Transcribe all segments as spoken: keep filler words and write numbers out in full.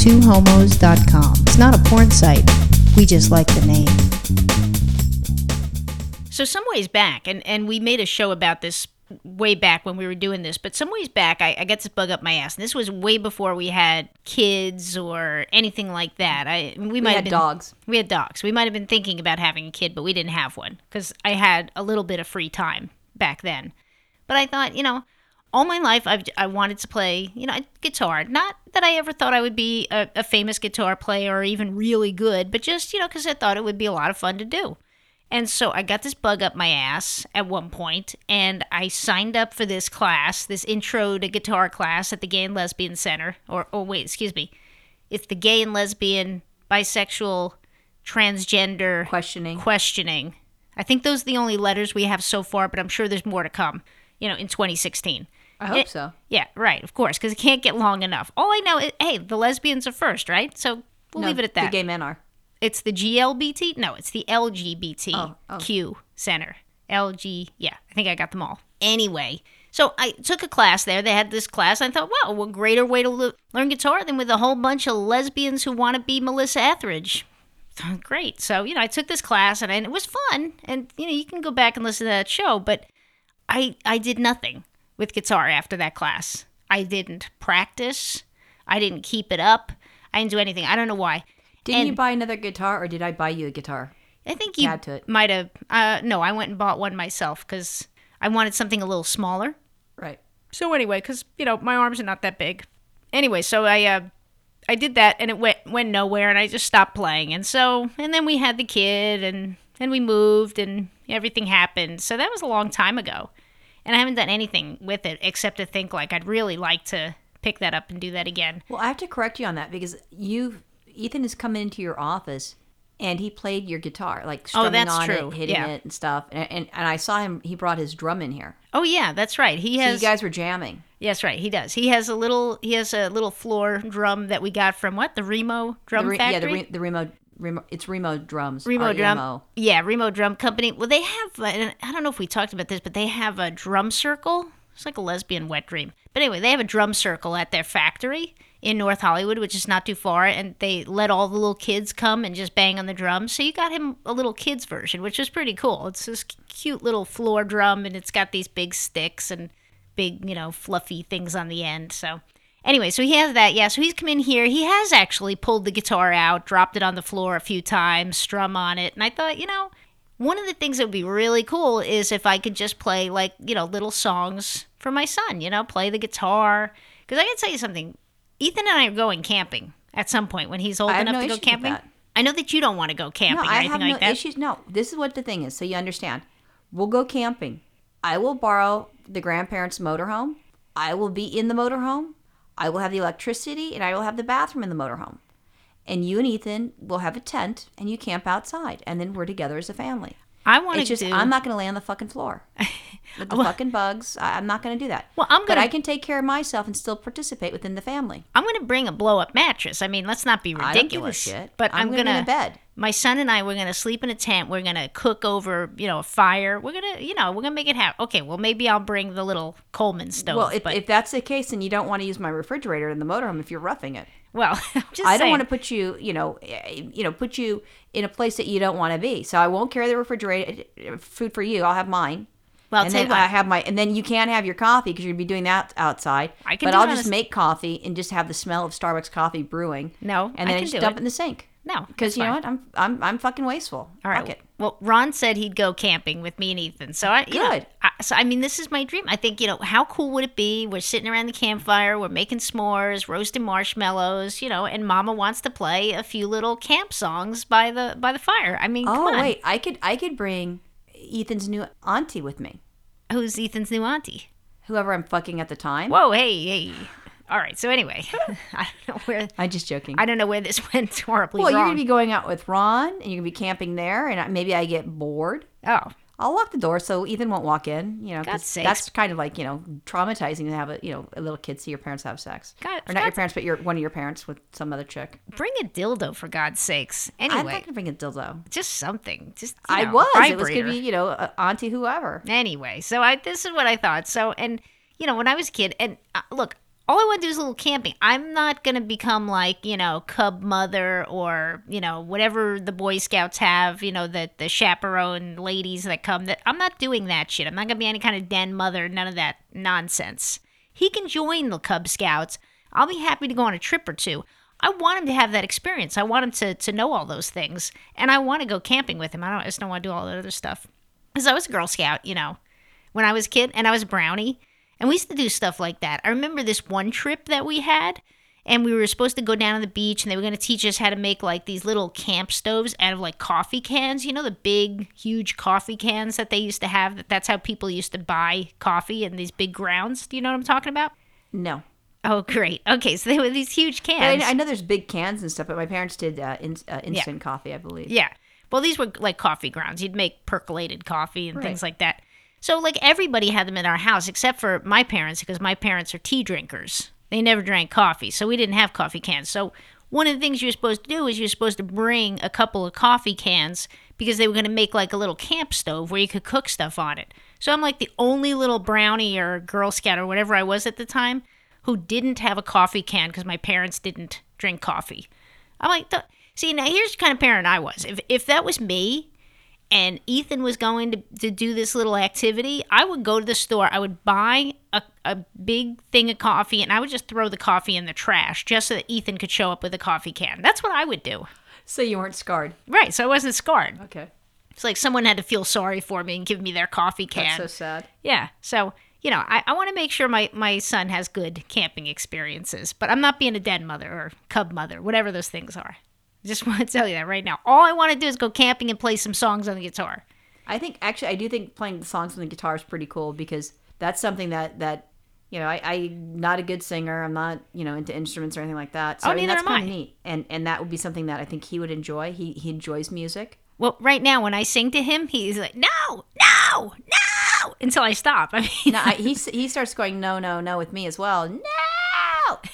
two homos dot com. It's not a porn site. We just like the name. So some ways back, and, and we made a show about this way back when we were doing this, but some ways back, I, I got this bug up my ass. And this was way before we had kids or anything like that. I We, we might had have been, dogs. We had dogs. We might have been thinking about having a kid, but we didn't have one because I had a little bit of free time back then. But I thought, you know, all my life I've, I wanted to play, you know, guitar. Not that I ever thought I would be a, a famous guitar player or even really good, but just, you know, because I thought it would be a lot of fun to do. And so I got this bug up my ass at one point, and I signed up for this class, this intro to guitar class at the Gay and Lesbian Center. Or, oh, wait, excuse me. It's the Gay and Lesbian, Bisexual, Transgender... Questioning. Questioning. I think those are the only letters we have so far, but I'm sure there's more to come, you know, in twenty sixteen. I hope it, so. Yeah, right, of course, because it can't get long enough. All I know is, hey, the lesbians are first, right? So we'll no, leave it at that. The gay men are. It's the G L B T? No, it's the L G B T Q oh, oh. Center. L G, yeah, I think I got them all. Anyway, so I took a class there. They had this class. And I thought, wow, what greater way to le- learn guitar than with a whole bunch of lesbians who want to be Melissa Etheridge. Great. So, you know, I took this class, and, I, and it was fun. And, you know, you can go back and listen to that show, but I I did nothing with guitar after that class. I didn't practice. I didn't keep it up. I didn't do anything. I don't know why. Didn't and you buy another guitar, or did I buy you a guitar? I think you might have. Uh, no, I went and bought one myself because I wanted something a little smaller. Right. So anyway, because, you know, my arms are not that big. Anyway, so I uh, I did that, and it went, went nowhere, and I just stopped playing. And so, and then we had the kid, and then we moved, and everything happened. So that was a long time ago. And I haven't done anything with it except to think, like, I'd really like to pick that up and do that again. Well, I have to correct you on that because you've... Ethan has come into your office, and he played your guitar, like strumming oh, that's on true. it, hitting yeah. it, and stuff. And, and and I saw him; he brought his drum in here. Oh yeah, that's right. He has. So you guys were jamming. Yes, right. He does. He has a little. He has a little floor drum that we got from what the Remo Drum the Re, Factory. Yeah, the, Re, the Remo. Remo. It's Remo Drums. Remo R E M O. Drum. Yeah, Remo Drum Company. Well, they have. I don't know if we talked about this, but they have a drum circle. It's like a lesbian wet dream. But anyway, they have a drum circle at their factory in North Hollywood, which is not too far, and they let all the little kids come and just bang on the drums. So you got him a little kid's version, which is pretty cool. It's this cute little floor drum, and it's got these big sticks and big, you know, fluffy things on the end. So anyway, so he has that. Yeah, so he's come in here. He has actually pulled the guitar out, dropped it on the floor a few times, strum on it. And I thought, you know, one of the things that would be really cool is if I could just play, like, you know, little songs for my son, you know, play the guitar. Because I can tell you something. Ethan and I are going camping at some point when he's old enough no to go camping. I know that you don't want to go camping no, or anything like no that. I have no issues. No, this is what the thing is, so you understand. We'll go camping. I will borrow the grandparents' motorhome. I will be in the motorhome. I will have the electricity, and I will have the bathroom in the motorhome. And you and Ethan will have a tent, and you camp outside, and then we're together as a family. I want to do... I'm not going to lay on the fucking floor with the well, fucking bugs. I, I'm not going to do that. Well, I'm gonna, But I can take care of myself and still participate within the family. I'm going to bring a blow-up mattress. I mean, let's not be ridiculous. I don't give a shit. But I'm, I'm going to be in bed. My son and I, we're going to sleep in a tent. We're going to cook over, you know, a fire. We're going to, you know, we're going to make it happen. Okay, well, maybe I'll bring the little Coleman stove. Well, if, but... if that's the case, then you don't want to use my refrigerator in the motorhome if you're roughing it. Well, I'm just I don't saying. want to put you, you know, you know, put you in a place that you don't want to be. So I won't carry the refrigerator food for you. I'll have mine. Well, and then I have my, and then you can't have your coffee because you'd be doing that outside. I can, but do I'll just a... make coffee and just have the smell of Starbucks coffee brewing. No, and then I, I just dump it in the sink. No, because you know what, I'm I'm I'm fucking wasteful. All right. Fuck it. Well, Ron said he'd go camping with me and Ethan. So I, you know, I, so I mean, this is my dream. I think, you know, how cool would it be? We're sitting around the campfire, we're making s'mores, roasting marshmallows, you know, and Mama wants to play a few little camp songs by the by the fire. I mean, oh come on. wait, I could I could bring Ethan's new auntie with me. Who's Ethan's new auntie? Whoever I'm fucking at the time. Whoa, hey, hey. All right, so anyway, I don't know where... I'm just joking. I don't know where this went horribly well, wrong. Well, you're going to be going out with Ron, and you're going to be camping there, and maybe I get bored. Oh. I'll lock the door so Ethan won't walk in. You know, God's sakes. That's kind of like, you know, traumatizing to have a, you know, a little kid see your parents have sex. God, or not God's... your parents, but your one of your parents with some other chick. Bring a dildo, for God's sakes. Anyway. I'm not going to bring a dildo. Just something. Just, you know, I was. Vibrator. It was going to be, you know, uh, auntie whoever. Anyway, so I this is what I thought. So, and, you know, when I was a kid, and uh, look... all I want to do is a little camping. I'm not going to become like, you know, cub mother or, you know, whatever the Boy Scouts have, you know, the, the chaperone ladies that come. That I'm not doing that shit. I'm not going to be any kind of den mother, none of that nonsense. He can join the Cub Scouts. I'll be happy to go on a trip or two. I want him to have that experience. I want him to, to know all those things. And I want to go camping with him. I, don't, I just don't want to do all that other stuff. Because I was a Girl Scout, you know, when I was a kid, and I was a brownie. And we used to do stuff like that. I remember this one trip that we had, and we were supposed to go down to the beach, and they were going to teach us how to make, like, these little camp stoves out of, like, coffee cans. You know, the big, huge coffee cans that they used to have? That That's how people used to buy coffee in these big grounds. Do you know what I'm talking about? No. Oh, great. Okay, so they were these huge cans. I know there's big cans and stuff, but my parents did uh, in, uh, instant yeah. coffee, I believe. Yeah. Well, these were, like, coffee grounds. You'd make percolated coffee and right. things like that. So, like, everybody had them in our house except for my parents, because my parents are tea drinkers. They never drank coffee, so we didn't have coffee cans. So one of the things you were supposed to do is you were supposed to bring a couple of coffee cans, because they were going to make, like, a little camp stove where you could cook stuff on it. So I'm, like, the only little brownie or Girl Scout or whatever I was at the time who didn't have a coffee can, because my parents didn't drink coffee. I'm like, the, see, now here's the kind of parent I was. If if that was me... and Ethan was going to, to do this little activity, I would go to the store. I would buy a, a big thing of coffee, and I would just throw the coffee in the trash just so that Ethan could show up with a coffee can. That's what I would do. So you weren't scarred. Right, so I wasn't scarred. Okay. It's like someone had to feel sorry for me and give me their coffee can. That's so sad. Yeah, so, you know, I, I want to make sure my, my son has good camping experiences, but I'm not being a den mother or cub mother, whatever those things are. Just want to tell you that right now. All I want to do is go camping and play some songs on the guitar. I think, actually, I do think playing the songs on the guitar is pretty cool, because that's something that, that you know, I, I'm not a good singer. I'm not, you know, into instruments or anything like that. So, oh, I mean, neither that's am I. Neat. And, and that would be something that I think he would enjoy. He he enjoys music. Well, right now, when I sing to him, he's like, no, no, no, until I stop. I mean, no, I, he, he starts going, no, no, no with me as well. No.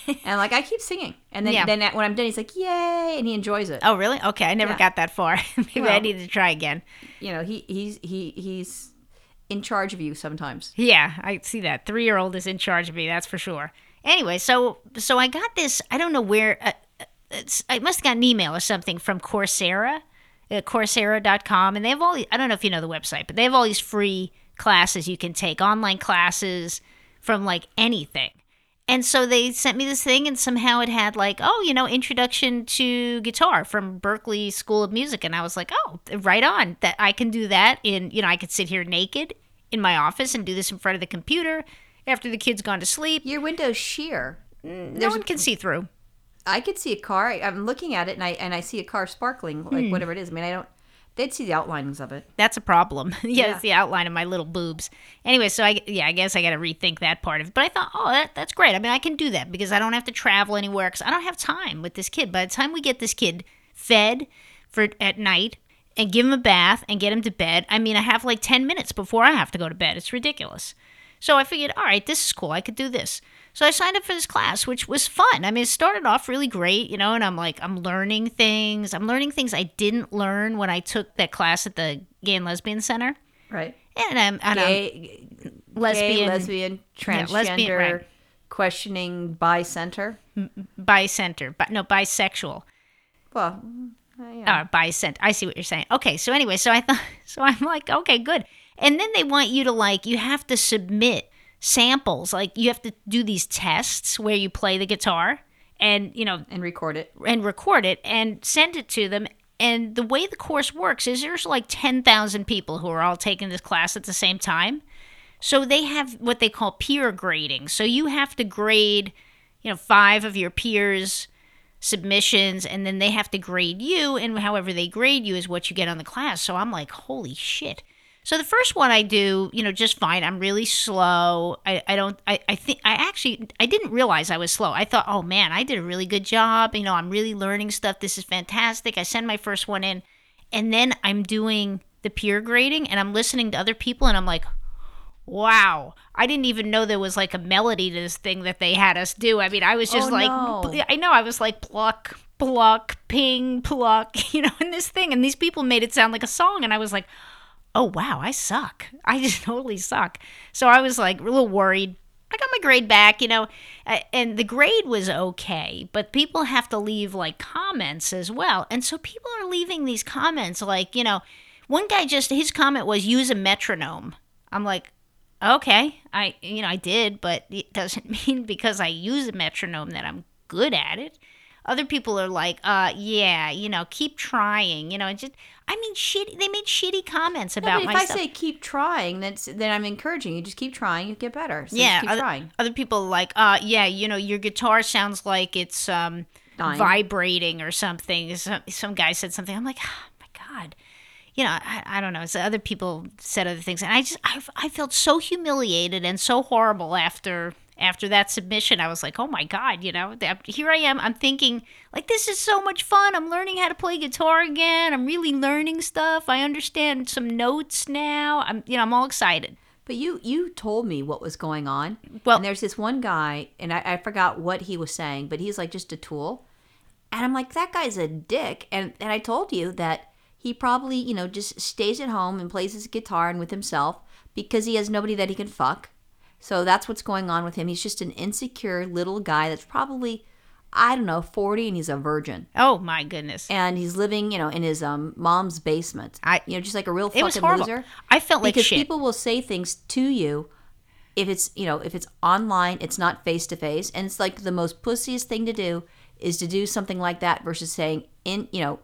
And like I keep singing, and then yeah. then when I'm done, he's like, "Yay!" and he enjoys it. Oh, really? Okay, I never yeah. got that far. Maybe well, I need to try again. You know, he he's he he's in charge of you sometimes. Yeah, I see that. Three year old is in charge of me. That's for sure. Anyway, so so I got this. I don't know where. Uh, it's, I must have got an email or something from Coursera, uh, Coursera dot com, and they have all. These, I don't know if you know the website, but they have all these free classes you can take, online classes from like anything. And so they sent me this thing, and somehow it had like, oh, you know, introduction to guitar from Berklee School of Music. And I was like, oh, right on, that I can do that in, you know, I could sit here naked in my office and do this in front of the computer after the kid's gone to sleep. Your window's sheer. There's, no one can see through. I could see a car. I'm looking at it, and I and I see a car sparkling, like hmm. whatever it is. I mean, I don't. They'd see the outlines of it. That's a problem. yeah, yeah, it's the outline of my little boobs. Anyway, so I, yeah, I guess I got to rethink that part of it. But I thought, oh, that, that's great. I mean, I can do that because I don't have to travel anywhere because I don't have time with this kid. By the time we get this kid fed for at night and give him a bath and get him to bed, I mean, I have like ten minutes before I have to go to bed. It's ridiculous. So I figured, all right, this is cool. I could do this. So I signed up for this class, which was fun. I mean, it started off really great, you know, and I'm like, I'm learning things. I'm learning things I didn't learn when I took that class at the Gay and Lesbian Center. Right. And I'm... And gay, I'm lesbian, gay, lesbian, transgender, yeah, lesbian, right. questioning, bi center. Bi center. Bi, no, bisexual. Well, yeah. Uh, bi center. I see what you're saying. Okay, so anyway, so I thought, so I'm like, okay, good. And then they want you to like, you have to submit samples, like you have to do these tests where you play the guitar and, you know, and record it and record it and send it to them. And the way the course works is there's like ten thousand people who are all taking this class at the same time. So they have what they call peer grading. So you have to grade, you know, five of your peers' submissions, and then they have to grade you, and however they grade you is what you get on the class. So I'm like, holy shit. So the first one I do, you know, just fine. I'm really slow. I, I don't, I, I think, I actually, I didn't realize I was slow. I thought, oh man, I did a really good job. You know, I'm really learning stuff. This is fantastic. I send my first one in, and then I'm doing the peer grading, and I'm listening to other people, and I'm like, wow, I didn't even know there was like a melody to this thing that they had us do. I mean, I was just oh, like, no. I know, I was like, pluck, pluck, ping, pluck, you know, in this thing. And these people made it sound like a song, and I was like, oh, wow, I suck. I just totally suck. So I was like a little worried. I got my grade back, you know, and the grade was okay, but people have to leave like comments as well. And so people are leaving these comments like, you know, one guy just, his comment was use a metronome. I'm like, okay, I, you know, I did, but it doesn't mean because I use a metronome that I'm good at it. Other people are like, uh, yeah, you know, keep trying, you know, and just, I mean, shit, they made shitty comments about no, but if myself. If I say keep trying, that's, then I'm encouraging you, just keep trying, you get better. So yeah, keep other, trying. Other people are like, uh, yeah, you know, your guitar sounds like it's um, vibrating or something. Some, some guy said something. I'm like, oh my God. You know, I, I don't know. So other people said other things. And I just, I, I felt so humiliated and so horrible after after that submission. I was like, oh my God, you know, here I am. I'm thinking, like, this is so much fun. I'm learning how to play guitar again. I'm really learning stuff. I understand some notes now. I'm, you know, I'm all excited. But you, you told me what was going on. Well, and there's this one guy, and I, I forgot what he was saying, but he's like just a tool. And I'm like, that guy's a dick. And and I told you that he probably, you know, just stays at home and plays his guitar and with himself because he has nobody that he can fuck. So that's what's going on with him. He's just an insecure little guy that's probably, I don't know, forty, and he's a virgin. Oh, my goodness. And he's living, you know, in his um, mom's basement. I, you know, just like a real fucking loser. I felt like shit. Because people will say things to you if it's, you know, if it's online, it's not face-to-face. And it's like the most pussiest thing to do is to do something like that versus saying, in, you know,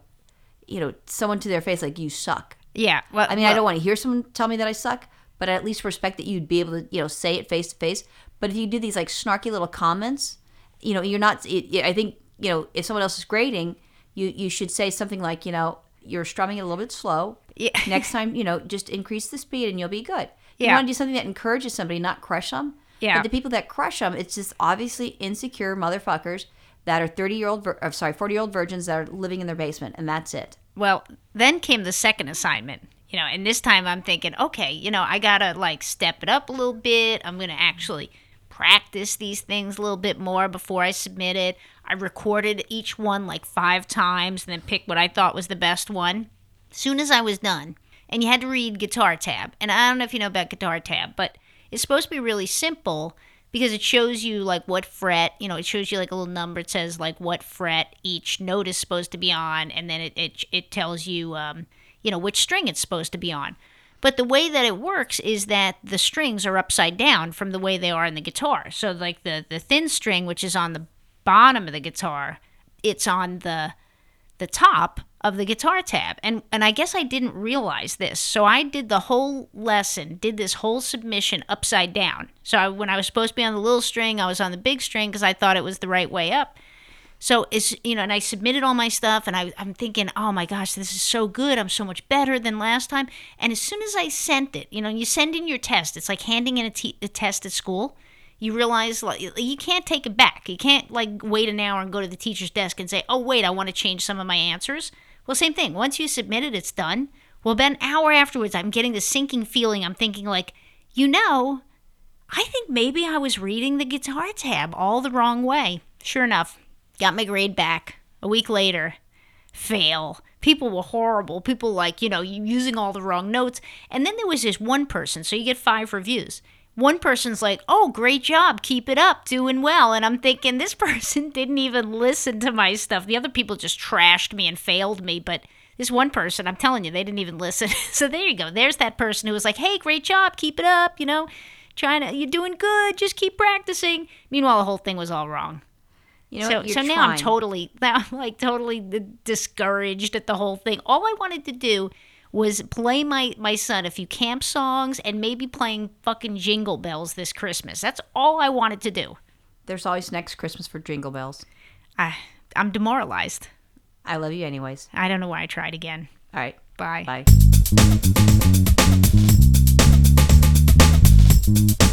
you know, someone to their face like, you suck. Yeah. Well, I mean, well, I don't want to hear someone tell me that I suck, but I at least respect that you'd be able to, you know, say it face to face. But if you do these like snarky little comments, you know, you're not, it, I think, you know, if someone else is grading, you, you should say something like, you know, you're strumming a little bit slow. Yeah. Next time, you know, just increase the speed and you'll be good. You yeah. want to do something that encourages somebody, not crush them. Yeah. But the people that crush them, it's just obviously insecure motherfuckers that are thirty-year-old, I'm sorry, forty-year-old virgins that are living in their basement, and that's it. Well, then came the second assignment, you know, and this time I'm thinking, okay, you know, I gotta like step it up a little bit. I'm gonna actually practice these things a little bit more before I submit it. I recorded each one like five times and then picked what I thought was the best one. As soon as I was done, and you had to read Guitar Tab, and I don't know if you know about Guitar Tab, but it's supposed to be really simple, because it shows you, like, what fret, you know, it shows you, like, a little number. It says, like, what fret each note is supposed to be on, and then it it, it tells you, um, you know, which string it's supposed to be on. But the way that it works is that the strings are upside down from the way they are in the guitar. So, like, the, the thin string, which is on the bottom of the guitar, it's on the the top of the Guitar Tab. And, and I guess I didn't realize this. So I did the whole lesson, did this whole submission upside down. So I, when I was supposed to be on the little string, I was on the big string because I thought it was the right way up. So it's, you know, and I submitted all my stuff and I, I'm thinking, oh my gosh, this is so good. I'm so much better than last time. And as soon as I sent it, you know, you send in your test. It's like handing in a, t- a test at school. You realize like you can't take it back. You can't like wait an hour and go to the teacher's desk and say, oh wait, I want to change some of my answers. Well, same thing. Once you submit it, it's done. Well, about an hour afterwards, I'm getting the sinking feeling. I'm thinking like, you know, I think maybe I was reading the Guitar Tab all the wrong way. Sure enough, got my grade back. A week later, fail. People were horrible. People like, you know, using all the wrong notes. And then there was this one person. So you get five reviews. One person's like, oh, great job. Keep it up. Doing well. And I'm thinking this person didn't even listen to my stuff. The other people just trashed me and failed me. But this one person, I'm telling you, they didn't even listen. So there you go. There's that person who was like, hey, great job. Keep it up. You know, trying to, you're doing good. Just keep practicing. Meanwhile, the whole thing was all wrong. You know, so so now I'm totally, now I'm like totally discouraged at the whole thing. All I wanted to do was play my, my son a few camp songs and maybe playing fucking Jingle Bells this Christmas. That's all I wanted to do. There's always next Christmas for Jingle Bells. I, I'm demoralized. I love you anyways. I don't know why I tried again. All right. Bye. Bye.